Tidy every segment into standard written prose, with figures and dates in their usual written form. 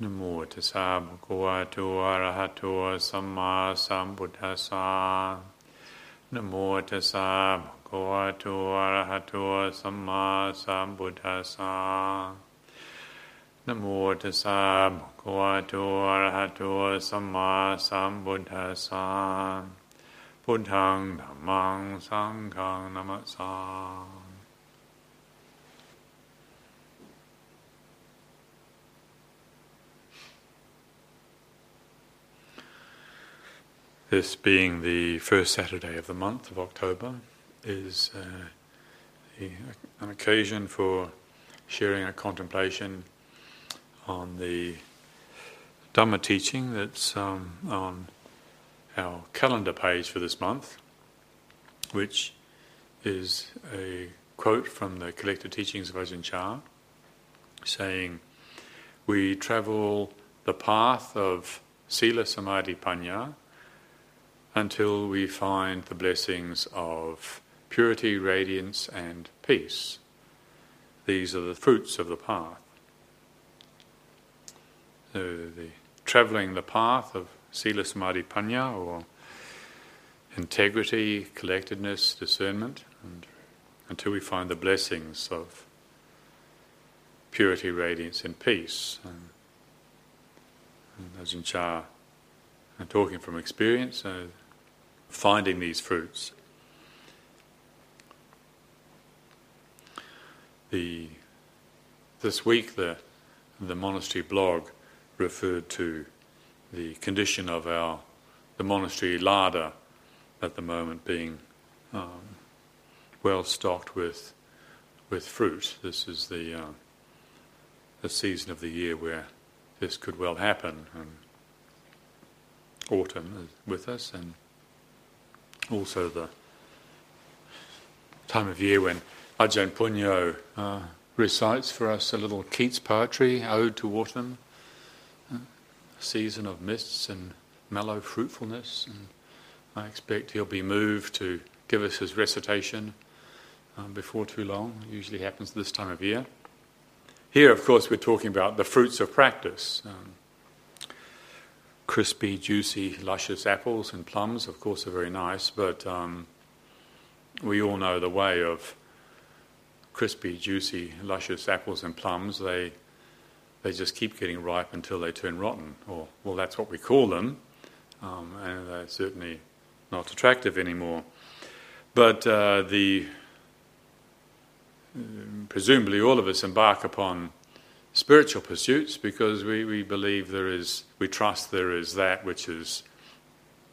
Namo tassa bhagavato arahato samma sambuddhassa. Namo tassa bhagavato arahato samma sambuddhassa. Namo tassa bhagavato arahato samma sambuddhassa. Buddhaṃ dhammāṃ saṅghāṃ namassāmi. This being the first Saturday of the month of October is an occasion for sharing a contemplation on the Dhamma teaching that's on our calendar page for this month, which is a quote from the collected teachings of Ajahn Chah, saying, "We travel the path of Sila Samadhi Panya until we find the blessings of purity, radiance and peace. These are the fruits of the path." So the travelling the path of Sila Samadhi Panya, or integrity, collectedness, discernment, and until we find the blessings of purity, radiance and peace. And Ajahn Chah, I'm talking from experience, finding these fruits. This week the monastery blog referred to the condition of the monastery larder at the moment being well stocked with fruit. This is the season of the year where this could well happen. And autumn is with us, and also the time of year when Ajahn Punyo recites for us a little Keats poetry, Ode to Autumn, season of mists and mellow fruitfulness, and I expect he'll be moved to give us his recitation before too long. It usually happens this time of year. Here, of course, we're talking about the fruits of practice. Crispy, juicy, luscious apples and plums, of course, are very nice, but we all know the way of crispy, juicy, luscious apples and plums. They just keep getting ripe until they turn rotten, or, well, that's what we call them, and they're certainly not attractive anymore. But presumably all of us embark upon spiritual pursuits because we believe we trust there is that which is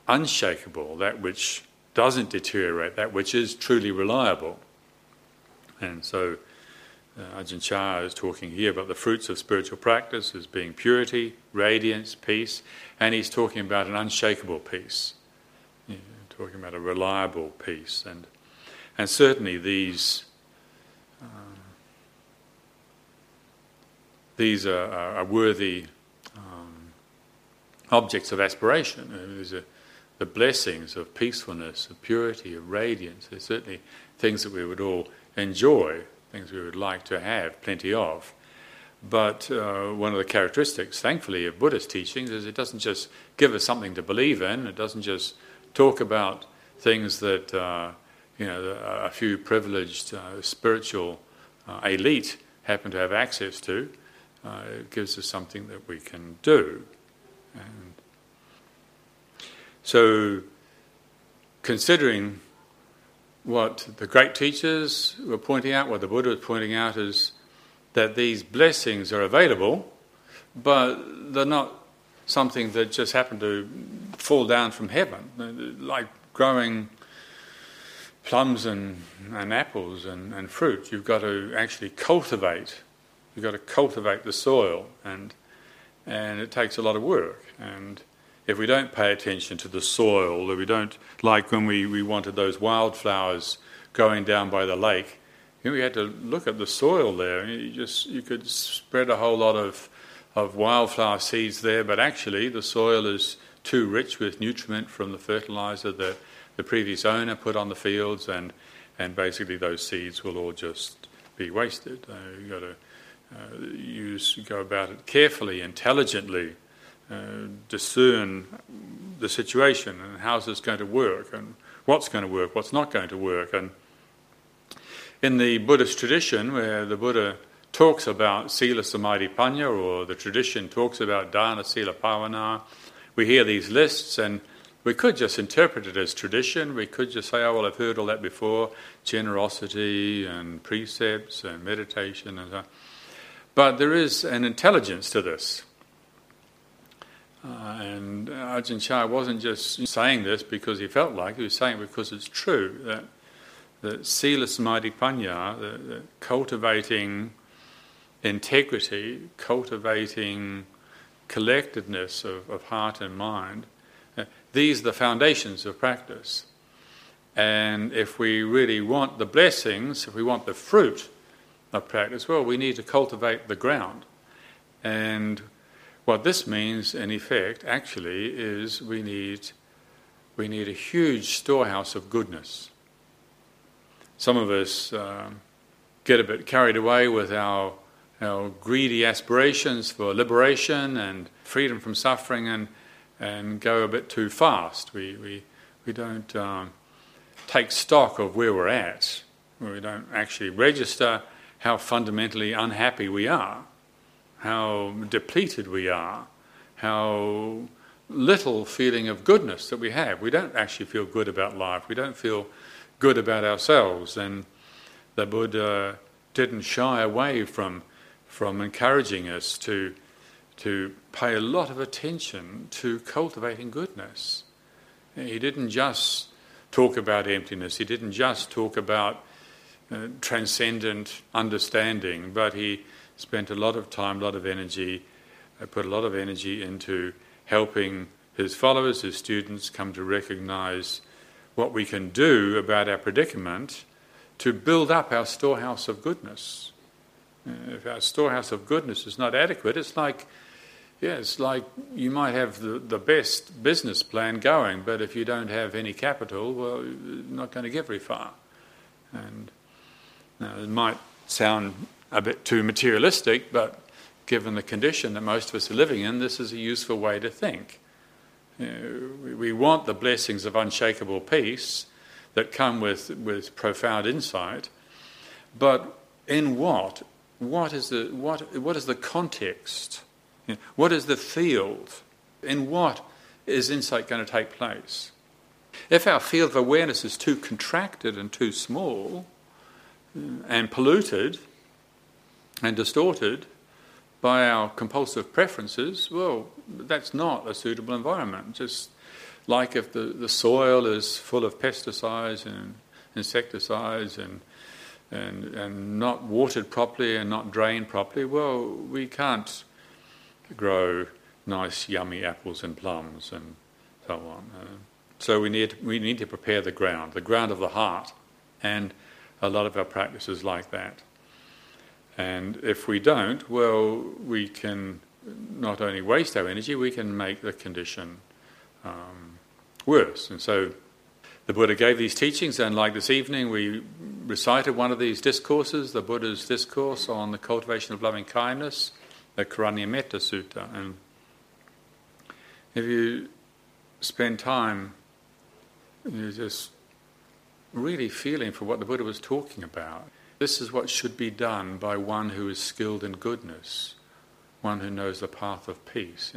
unshakable, that which doesn't deteriorate, that which is truly reliable. And so Ajahn Chah is talking here about the fruits of spiritual practice as being purity, radiance, peace, and he's talking about an unshakable peace, talking about a reliable peace. And certainly these are worthy objects of aspiration. These are the blessings of peacefulness, of purity, of radiance. They're certainly things that we would all enjoy, things we would like to have plenty of. But one of the characteristics, thankfully, of Buddhist teachings is it doesn't just give us something to believe in. It doesn't just talk about things that a few privileged spiritual elite happen to have access to. It gives us something that we can do. And so, considering what the great teachers were pointing out, what the Buddha was pointing out, is that these blessings are available, but they're not something that just happened to fall down from heaven, like growing plums and apples and fruit. You've got to actually cultivate. You've got to cultivate the soil, and it takes a lot of work. And if we don't pay attention to the soil, or we don't, like when we wanted those wildflowers growing down by the lake, we had to look at the soil there. And you could spread a whole lot of wildflower seeds there, but actually the soil is too rich with nutriment from the fertilizer that the previous owner put on the fields, and basically those seeds will all just be wasted. You've got to You go about it carefully, intelligently, discern the situation and how's this going to work and what's going to work, what's not going to work. And in the Buddhist tradition, where the Buddha talks about Sila Samadhi Panya, or the tradition talks about Dana Sila Pavana, we hear these lists and we could just interpret it as tradition. We could just say, oh, well, I've heard all that before, generosity and precepts and meditation and so on. But there is an intelligence to this. And Ajahn Chah wasn't just saying this because he felt like it. He was saying it because it's true that Sila Samadhi Panya, that cultivating integrity, cultivating collectedness of heart and mind, these are the foundations of practice. And if we really want the blessings, if we want the fruit of practice, well, we need to cultivate the ground. And what this means, in effect, actually, is we need a huge storehouse of goodness. Some of us get a bit carried away with our greedy aspirations for liberation and freedom from suffering and go a bit too fast. We don't take stock of where we're at. We don't actually register how fundamentally unhappy we are, how depleted we are, how little feeling of goodness that we have. We don't actually feel good about life. We don't feel good about ourselves. And the Buddha didn't shy away from encouraging us to pay a lot of attention to cultivating goodness. He didn't just talk about emptiness, he didn't just talk about transcendent understanding, but he spent a lot of time, a lot of energy, put a lot of energy into helping his followers, his students, come to recognize what we can do about our predicament to build up our storehouse of goodness. If our storehouse of goodness is not adequate, it's like you might have the best business plan going, but if you don't have any capital, well, you're not going to get very far. And it might sound a bit too materialistic, but given the condition that most of us are living in, this is a useful way to think. We want the blessings of unshakable peace that come with profound insight, but in what? What is the context? What is the field? In what is insight going to take place? If our field of awareness is too contracted and too small and polluted and distorted by our compulsive preferences, well, that's not a suitable environment. Just like if the soil is full of pesticides and insecticides and not watered properly and not drained properly, well, we can't grow nice, yummy apples and plums and so on. So we need to prepare the ground of the heart, and a lot of our practice is like that. And if we don't, well, we can not only waste our energy, we can make the condition worse. And so the Buddha gave these teachings, and like this evening we recited one of these discourses, the Buddha's discourse on the cultivation of loving kindness, the Karaniya Metta Sutta. And if you spend time, you're just really feeling for what the Buddha was talking about. This is what should be done by one who is skilled in goodness, one who knows the path of peace.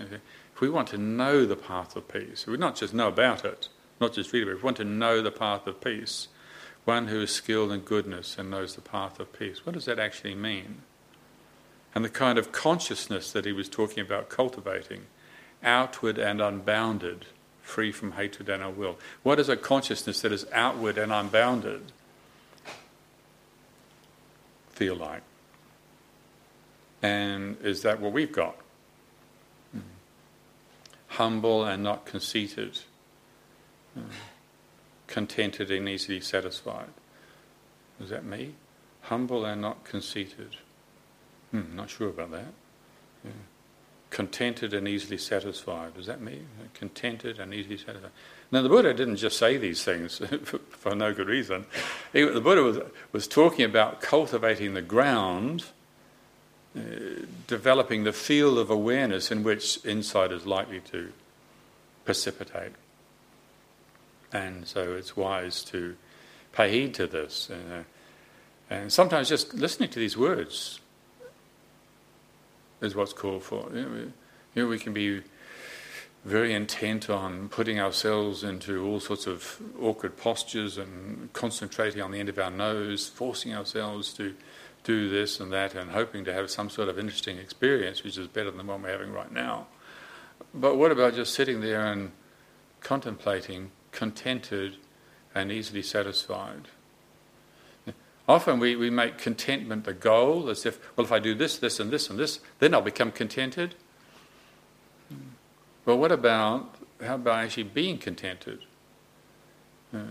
If we want to know the path of peace, we not just know about it, not just read it, but if we want to know the path of peace, one who is skilled in goodness and knows the path of peace. What does that actually mean? And the kind of consciousness that he was talking about cultivating, outward and unbounded, free from hatred and ill will. What is a consciousness that is outward and unbounded feel like? And is that what we've got? Humble and not conceited. Contented and easily satisfied. Is that me? Humble and not conceited. Not sure about that. Yeah. Contented and easily satisfied. Is that me? Contented and easily satisfied. Now the Buddha didn't just say these things for no good reason. The Buddha was talking about cultivating the ground developing the field of awareness in which insight is likely to precipitate. And so it's wise to pay heed to this. And sometimes just listening to these words is what's called for. We can be very intent on putting ourselves into all sorts of awkward postures and concentrating on the end of our nose, forcing ourselves to do this and that and hoping to have some sort of interesting experience which is better than what we're having right now. But what about just sitting there and contemplating, contented and easily satisfied? Often we make contentment the goal, as if, well, if I do this, this and this and this, then I'll become contented. Well, how about actually being contented?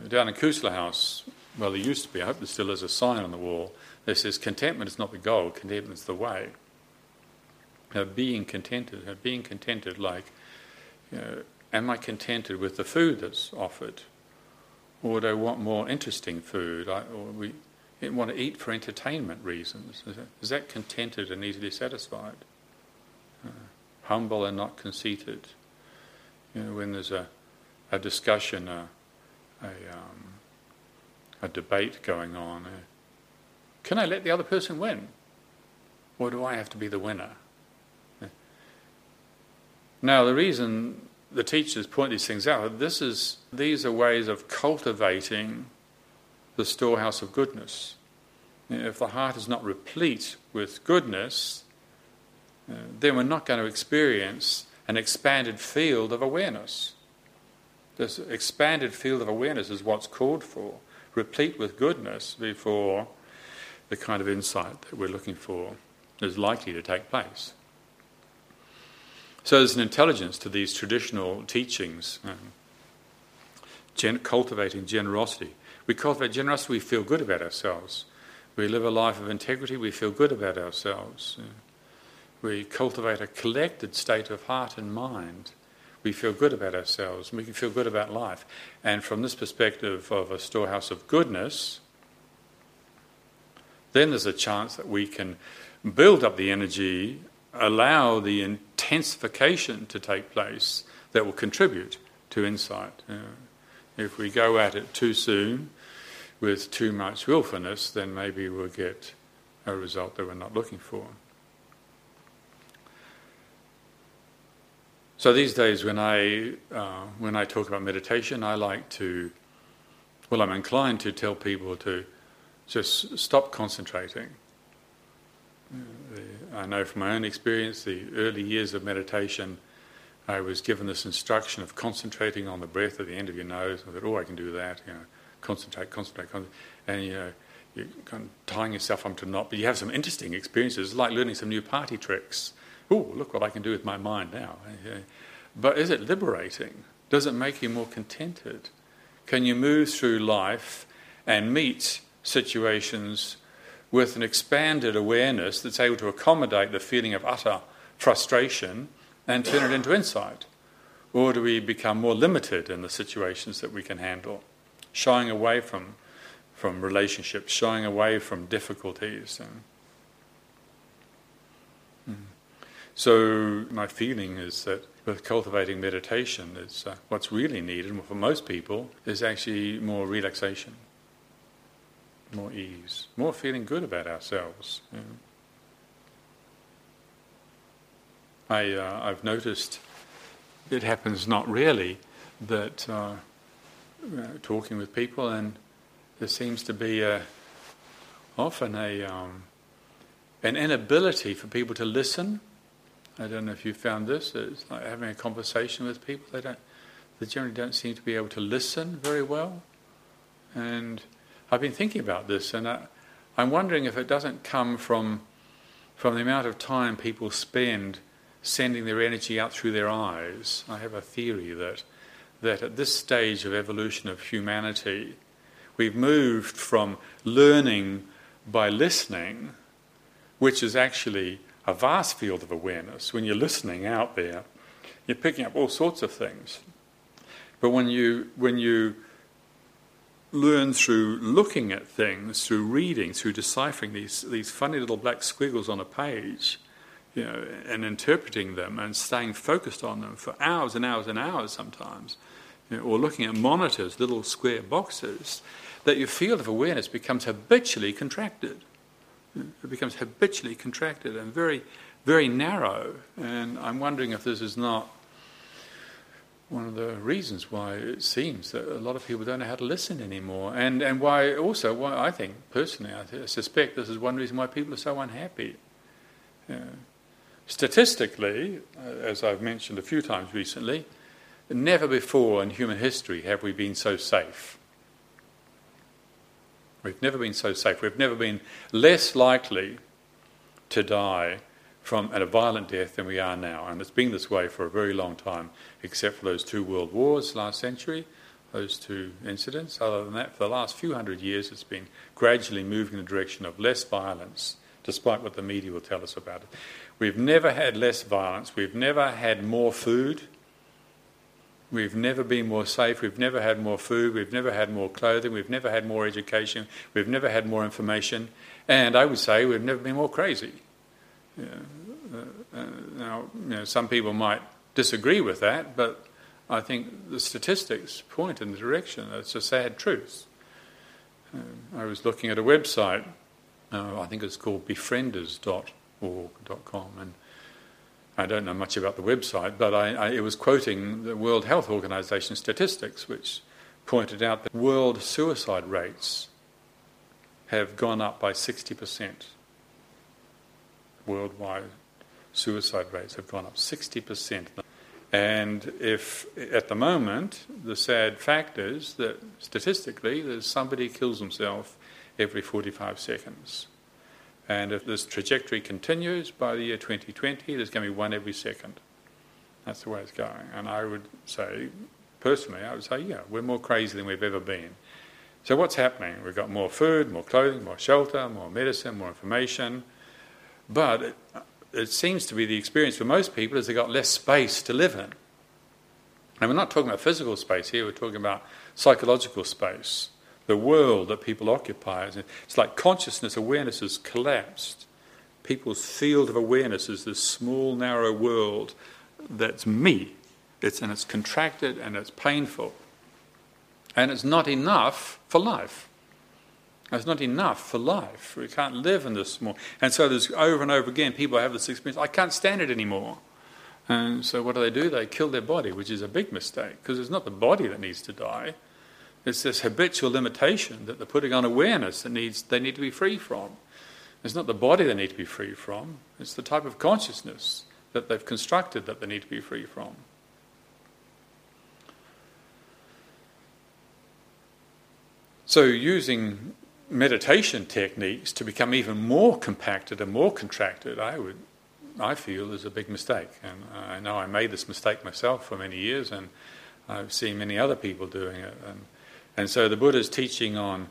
Down in Kusler House, well, there used to be, I hope there still is, a sign on the wall that says contentment is not the goal, contentment is the way. Being contented, like, am I contented with the food that's offered? Or do I want more interesting food? Or we want to eat for entertainment reasons. Is that contented and easily satisfied? Humble and not conceited. When there's a discussion, a debate going on, can I let the other person win? Or do I have to be the winner? Now, the reason the teachers point these things out, these are ways of cultivating the storehouse of goodness. If the heart is not replete with goodness, then we're not going to experience an expanded field of awareness. This expanded field of awareness is what's called for, replete with goodness, before the kind of insight that we're looking for is likely to take place. So there's an intelligence to these traditional teachings, cultivating generosity. We cultivate generosity, we feel good about ourselves. We live a life of integrity, we feel good about ourselves. We cultivate a collected state of heart and mind. We feel good about ourselves, and we can feel good about life. And from this perspective of a storehouse of goodness, then there's a chance that we can build up the energy, allow the intensification to take place that will contribute to insight. If we go at it too soon with too much willfulness, then maybe we'll get a result that we're not looking for. So these days when I talk about meditation, I like to, well, I'm inclined to tell people to just stop concentrating. I know from my own experience, the early years of meditation, I was given this instruction of concentrating on the breath at the end of your nose. I thought, I can do that, concentrate. And you're kind of tying yourself up to a knot, but you have some interesting experiences. It's like learning some new party tricks. Oh, look what I can do with my mind now. But is it liberating? Does it make you more contented? Can you move through life and meet situations with an expanded awareness that's able to accommodate the feeling of utter frustration and turn it into insight? Or do we become more limited in the situations that we can handle, shying away from relationships, shying away from difficulties? So my feeling is that with cultivating meditation, it's what's really needed for most people is actually more relaxation, more ease, more feeling good about ourselves. I've noticed it happens not really that talking with people, and there seems to be often an inability for people to listen. I don't know if you found this. It's like having a conversation with people. They generally don't seem to be able to listen very well. And I've been thinking about this, and I'm wondering if it doesn't come from the amount of time people spend sending their energy out through their eyes. I have a theory that at this stage of evolution of humanity, we've moved from learning by listening, which is actually a vast field of awareness. When you're listening out there, you're picking up all sorts of things. But when you learn through looking at things, through reading, through deciphering these funny little black squiggles on a page, you know, and interpreting them and staying focused on them for hours and hours and hours sometimes, you know, or looking at monitors, little square boxes, that your field of awareness becomes habitually contracted. It becomes habitually contracted and very, very narrow. And I'm wondering if this is not one of the reasons why it seems that a lot of people don't know how to listen anymore, and why also, why I think personally, I suspect this is one reason why people are so unhappy. Yeah. Statistically, as I've mentioned a few times recently, never before in human history have we been so safe. We've never been so safe. We've never been less likely to die from a violent death than we are now, and it's been this way for a very long time, except for those two world wars last century, those two incidents. Other than that, for the last few hundred years it's been gradually moving in the direction of less violence, despite what the media will tell us about it. We've never had less violence, we've never had more food, we've never been more safe, we've never had more food, we've never had more clothing, we've never had more education, we've never had more information, and I would say we've never been more crazy. Now, you know, some people might disagree with that, but I think the statistics point in the direction. It's a sad truth. I was looking at a website, I think it's called befrienders.org.com, and I don't know much about the website, but it was quoting the World Health Organization statistics, which pointed out that world suicide rates have gone up by 60%. Worldwide suicide rates have gone up 60%. And if, at the moment, the sad fact is that statistically there's somebody kills himself every 45 seconds. And if this trajectory continues, by the year 2020, there's going to be one every second. That's the way it's going. And I would say, personally, yeah, we're more crazy than we've ever been. So what's happening? We've got more food, more clothing, more shelter, more medicine, more information. But it seems to be the experience for most people is they've got less space to live in. And we're not talking about physical space here, we're talking about psychological space. The world that people occupy, it's like consciousness, awareness has collapsed. People's field of awareness is this small, narrow world that's me. And it's contracted and it's painful. And it's not enough for life. It's not enough for life. We can't live in this more. And so there's over and over again, people have this experience, I can't stand it anymore. And so what do? They kill their body, which is a big mistake, because it's not the body that needs to die. It's this habitual limitation that they're putting on awareness that they need to be free from. It's not the body they need to be free from. It's the type of consciousness that they've constructed that they need to be free from. So using meditation techniques to become even more compacted and more contracted, I feel, is a big mistake. And I know I made this mistake myself for many years, and I've seen many other people doing it. And so the Buddha's teaching on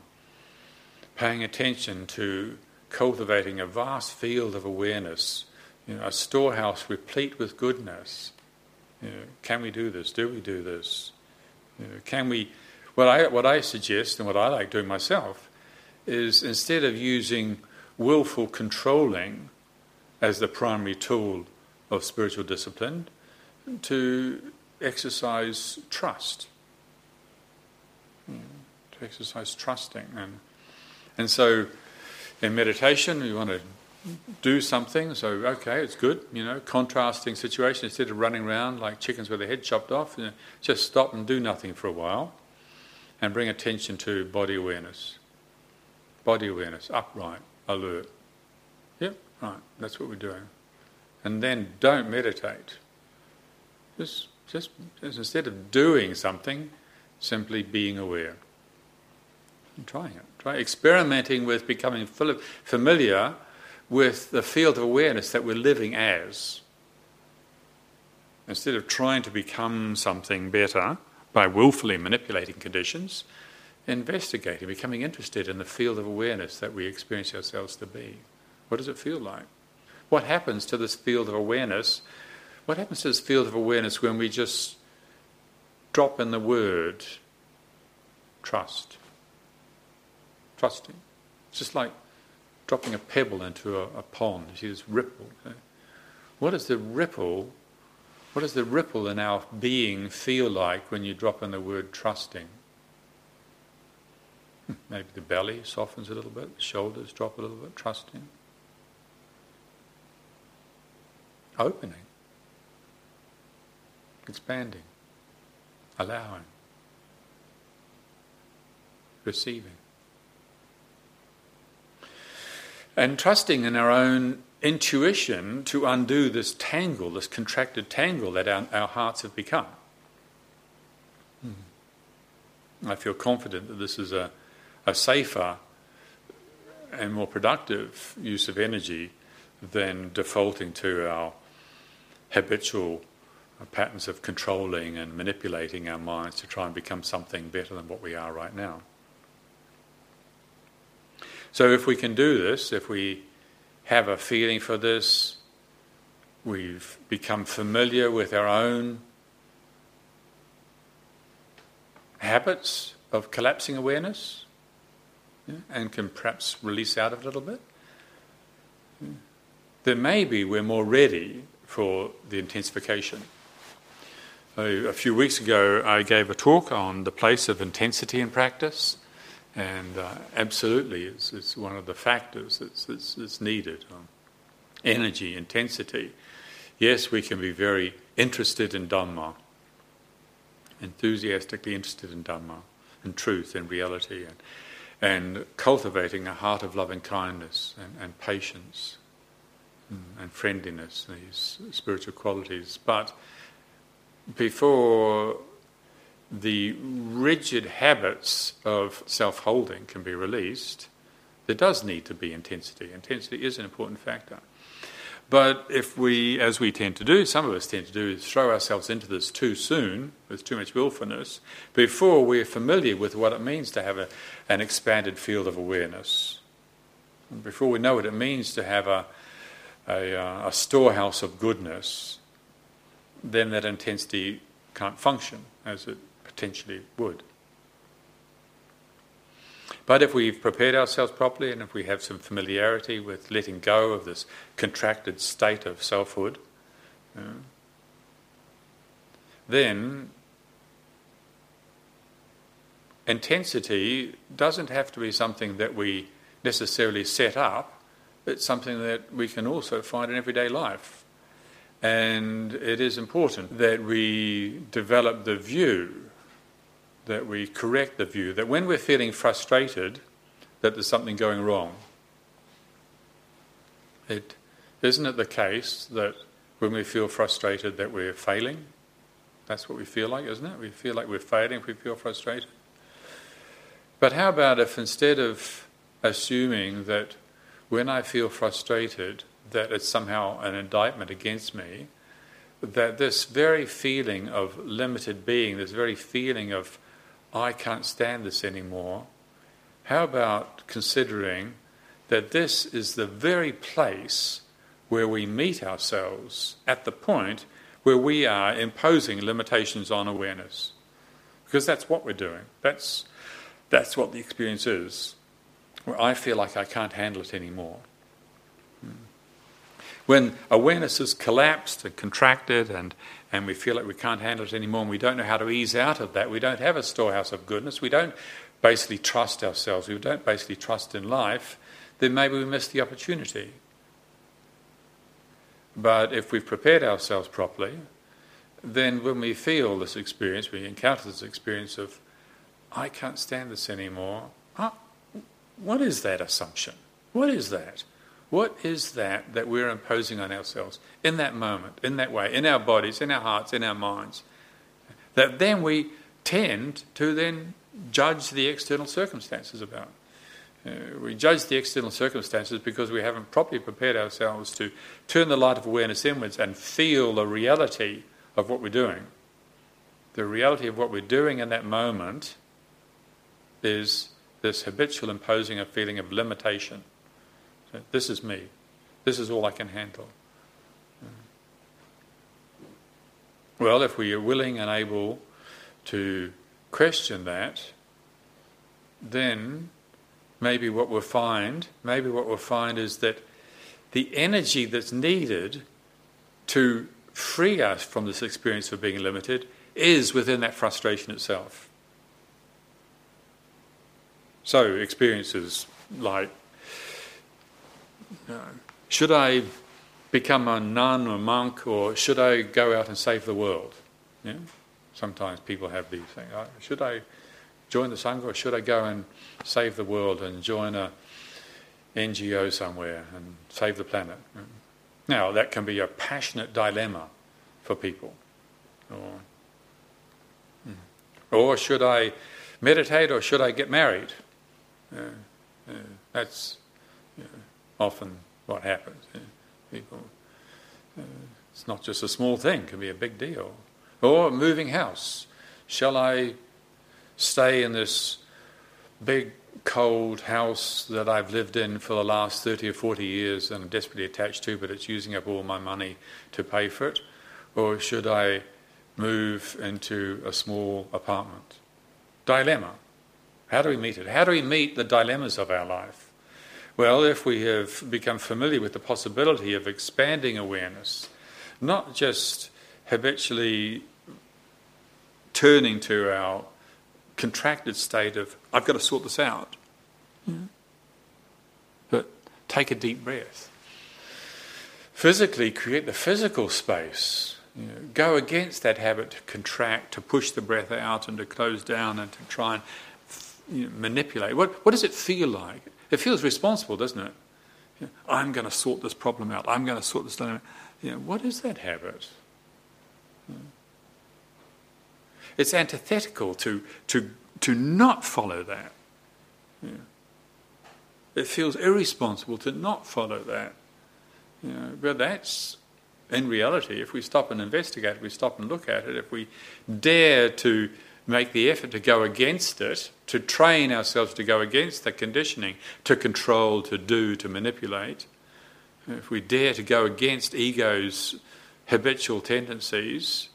paying attention to cultivating a vast field of awareness, you know, a storehouse replete with goodness. You know, can we do this? Do we do this? You know, can we? What I suggest and what I like doing myself is, instead of using willful controlling as the primary tool of spiritual discipline, to exercise trust, to exercise trusting. And so in meditation you want to do something, so okay, it's good, you know, contrasting situation, instead of running around like chickens with their head chopped off, you know, just stop and do nothing for a while and bring attention to body awareness. Body awareness, upright, alert. Yep, right, that's what we're doing. And then don't meditate. Just instead of doing something, simply being aware. And trying it. Try experimenting with becoming familiar with the field of awareness that we're living as. Instead of trying to become something better by willfully manipulating conditions, investigating, becoming interested in the field of awareness that we experience ourselves to be. What does it feel like? What happens to this field of awareness? What happens to this field of awareness when we just drop in the word trust? trusting. It's just like dropping a pebble into a pond. You see this ripple. Okay? What does the ripple in our being feel like when you drop in the word trusting? Maybe the belly softens a little bit, the shoulders drop a little bit, trusting. Opening. Expanding. Allowing. Receiving. And trusting in our own intuition to undo this tangle, this contracted tangle that our hearts have become. I feel confident that this is a safer and more productive use of energy than defaulting to our habitual patterns of controlling and manipulating our minds to try and become something better than what we are right now. So if we can do this, if we have a feeling for this, we've become familiar with our own habits of collapsing awareness, and can perhaps release out of it a little bit, then maybe we're more ready for the intensification. A few weeks ago I gave a talk on the place of intensity in practice, and absolutely it's one of the factors that's needed. Energy, intensity. Yes, we can be very interested in Dhamma, enthusiastically interested in Dhamma, in truth, in reality, and cultivating a heart of loving kindness and patience and friendliness, these spiritual qualities. But before the rigid habits of self-holding can be released, there does need to be intensity. Intensity is an important factor. But if we, as we tend to do, some of us tend to do, is throw ourselves into this too soon, with too much willfulness, before we're familiar with what it means to have an expanded field of awareness. And before we know what it means to have a storehouse of goodness, then that intensity can't function as it potentially would. But if we've prepared ourselves properly, and if we have some familiarity with letting go of this contracted state of selfhood, then intensity doesn't have to be something that we necessarily set up. It's something that we can also find in everyday life. And it is important that we develop the view, that we correct the view, that when we're feeling frustrated that there's something going wrong, isn't it the case that when we feel frustrated that we're failing? That's what we feel like, isn't it? We feel like we're failing if we feel frustrated. But how about if, instead of assuming that when I feel frustrated that it's somehow an indictment against me, that this very feeling of limited being, this very feeling of I can't stand this anymore, how about considering that this is the very place where we meet ourselves at the point where we are imposing limitations on awareness? Because that's what we're doing. That's what the experience is, where I feel like I can't handle it anymore. When awareness is collapsed and contracted and we feel like we can't handle it anymore and we don't know how to ease out of that, we don't have a storehouse of goodness, we don't basically trust ourselves, we don't basically trust in life, then maybe we miss the opportunity. But if we've prepared ourselves properly, then when we feel this experience, we encounter this experience of, I can't stand this anymore, what is that assumption? What is that? What is that we're imposing on ourselves in that moment, in that way, in our bodies, in our hearts, in our minds, that then we tend to then judge the external circumstances about? We judge the external circumstances because we haven't properly prepared ourselves to turn the light of awareness inwards and feel the reality of what we're doing. The reality of what we're doing in that moment is this habitual imposing a feeling of limitation. This is me. This is all I can handle. Well, if we are willing and able to question that, then maybe what we'll find is that the energy that's needed to free us from this experience of being limited is within that frustration itself. So experiences like, should I become a nun or monk, or should I go out and save the world? Yeah? Sometimes people have these things. Should I join the Sangha, or should I go and save the world and join a NGO somewhere and save the planet? Yeah? Now, that can be a passionate dilemma for people. Or should I meditate, or should I get married? That's often what happens. People, it's not just a small thing, it can be a big deal. Or moving house. Shall I stay in this big, cold house that I've lived in for the last 30 or 40 years and I'm desperately attached to, but it's using up all my money to pay for it? Or should I move into a small apartment? Dilemma. How do we meet it? How do we meet the dilemmas of our life? Well, if we have become familiar with the possibility of expanding awareness, not just habitually turning to our contracted state of, I've got to sort this out. Yeah. But take a deep breath. Physically, create the physical space. You know, go against that habit to contract, to push the breath out and to close down and to try and manipulate. What does it feel like? It feels responsible, doesn't it? You know, I'm going to sort this problem out. I'm going to sort this dilemma out. You know, what is that habit? You know, it's antithetical to not follow that. You know, it feels irresponsible to not follow that. You know, but that's, in reality, if we stop and investigate, if we stop and look at it, if we dare to make the effort to go against it, to train ourselves to go against the conditioning, to control, to do, to manipulate, if we dare to go against ego's habitual tendencies,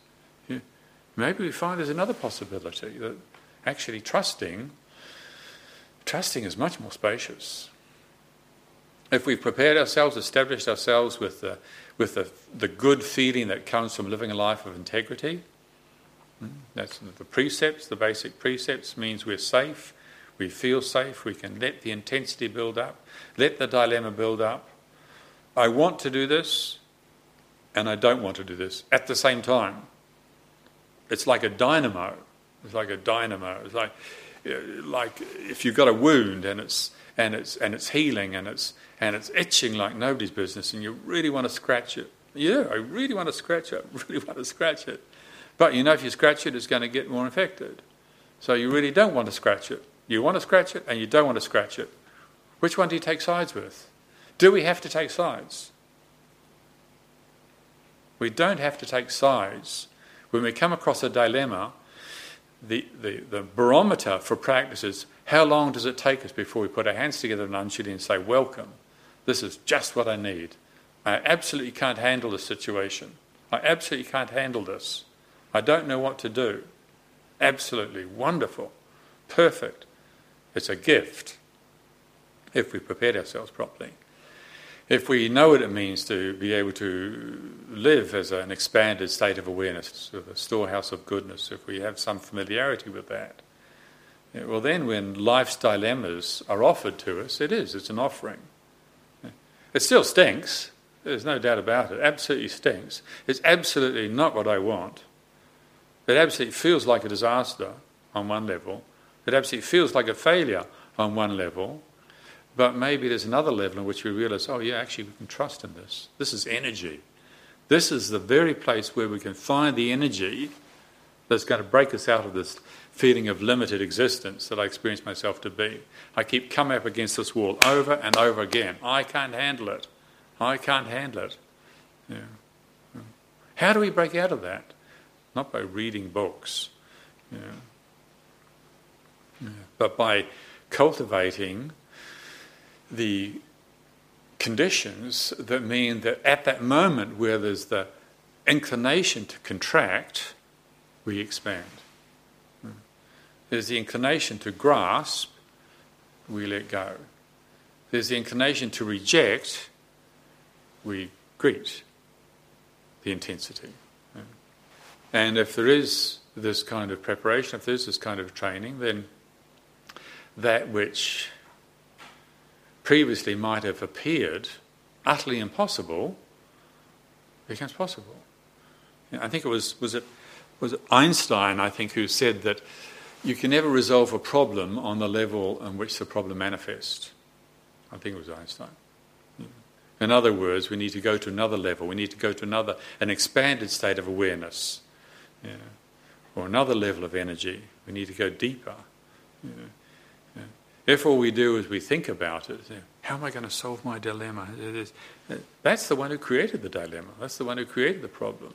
maybe we find there's another possibility, that actually trusting is much more spacious. If we've prepared ourselves, established ourselves with the good feeling that comes from living a life of integrity, that's the precepts, the basic precepts means we're safe, we feel safe, we can let the intensity build up, let the dilemma build up. I want to do this and I don't want to do this at the same time. It's like a dynamo. It's like if you've got a wound and it's healing and it's itching like nobody's business, and you really want to scratch it. Yeah, I really want to scratch it. I really want to scratch it. But you know, if you scratch it, it's going to get more infected. So you really don't want to scratch it. You want to scratch it, and you don't want to scratch it. Which one do you take sides with? Do we have to take sides? We don't have to take sides. When we come across a dilemma, the barometer for practice is, how long does it take us before we put our hands together in Anjali and say, welcome, this is just what I need. I absolutely can't handle this situation. I absolutely can't handle this. I don't know what to do. Absolutely wonderful. Perfect. It's a gift if we prepared ourselves properly. If we know what it means to be able to live as an expanded state of awareness, sort of a storehouse of goodness, if we have some familiarity with that, well then when life's dilemmas are offered to us, it's an offering. It still stinks, there's no doubt about it, absolutely stinks. It's absolutely not what I want. It absolutely feels like a disaster on one level. It absolutely feels like a failure on one level. But maybe there's another level in which we realise, oh yeah, actually we can trust in this. This is energy. This is the very place where we can find the energy that's going to break us out of this feeling of limited existence that I experience myself to be. I keep coming up against this wall over and over again. I can't handle it. I can't handle it. Yeah. How do we break out of that? Not by reading books. Yeah. Yeah. But by cultivating the conditions that mean that at that moment where there's the inclination to contract, we expand. There's the inclination to grasp, we let go. There's the inclination to reject, we greet the intensity. And if there is this kind of preparation, if there's this kind of training, then that which previously might have appeared utterly impossible becomes possible. I think it was it Einstein, I think, who said that you can never resolve a problem on the level on which the problem manifests. I think it was Einstein. In other words, we need to go to another level. We need to go to an expanded state of awareness, or another level of energy. We need to go deeper. If all we do is we think about it, how am I going to solve my dilemma? That's the one who created the dilemma. That's the one who created the problem.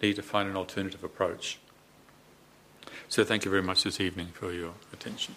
We need to find an alternative approach. So thank you very much this evening for your attention.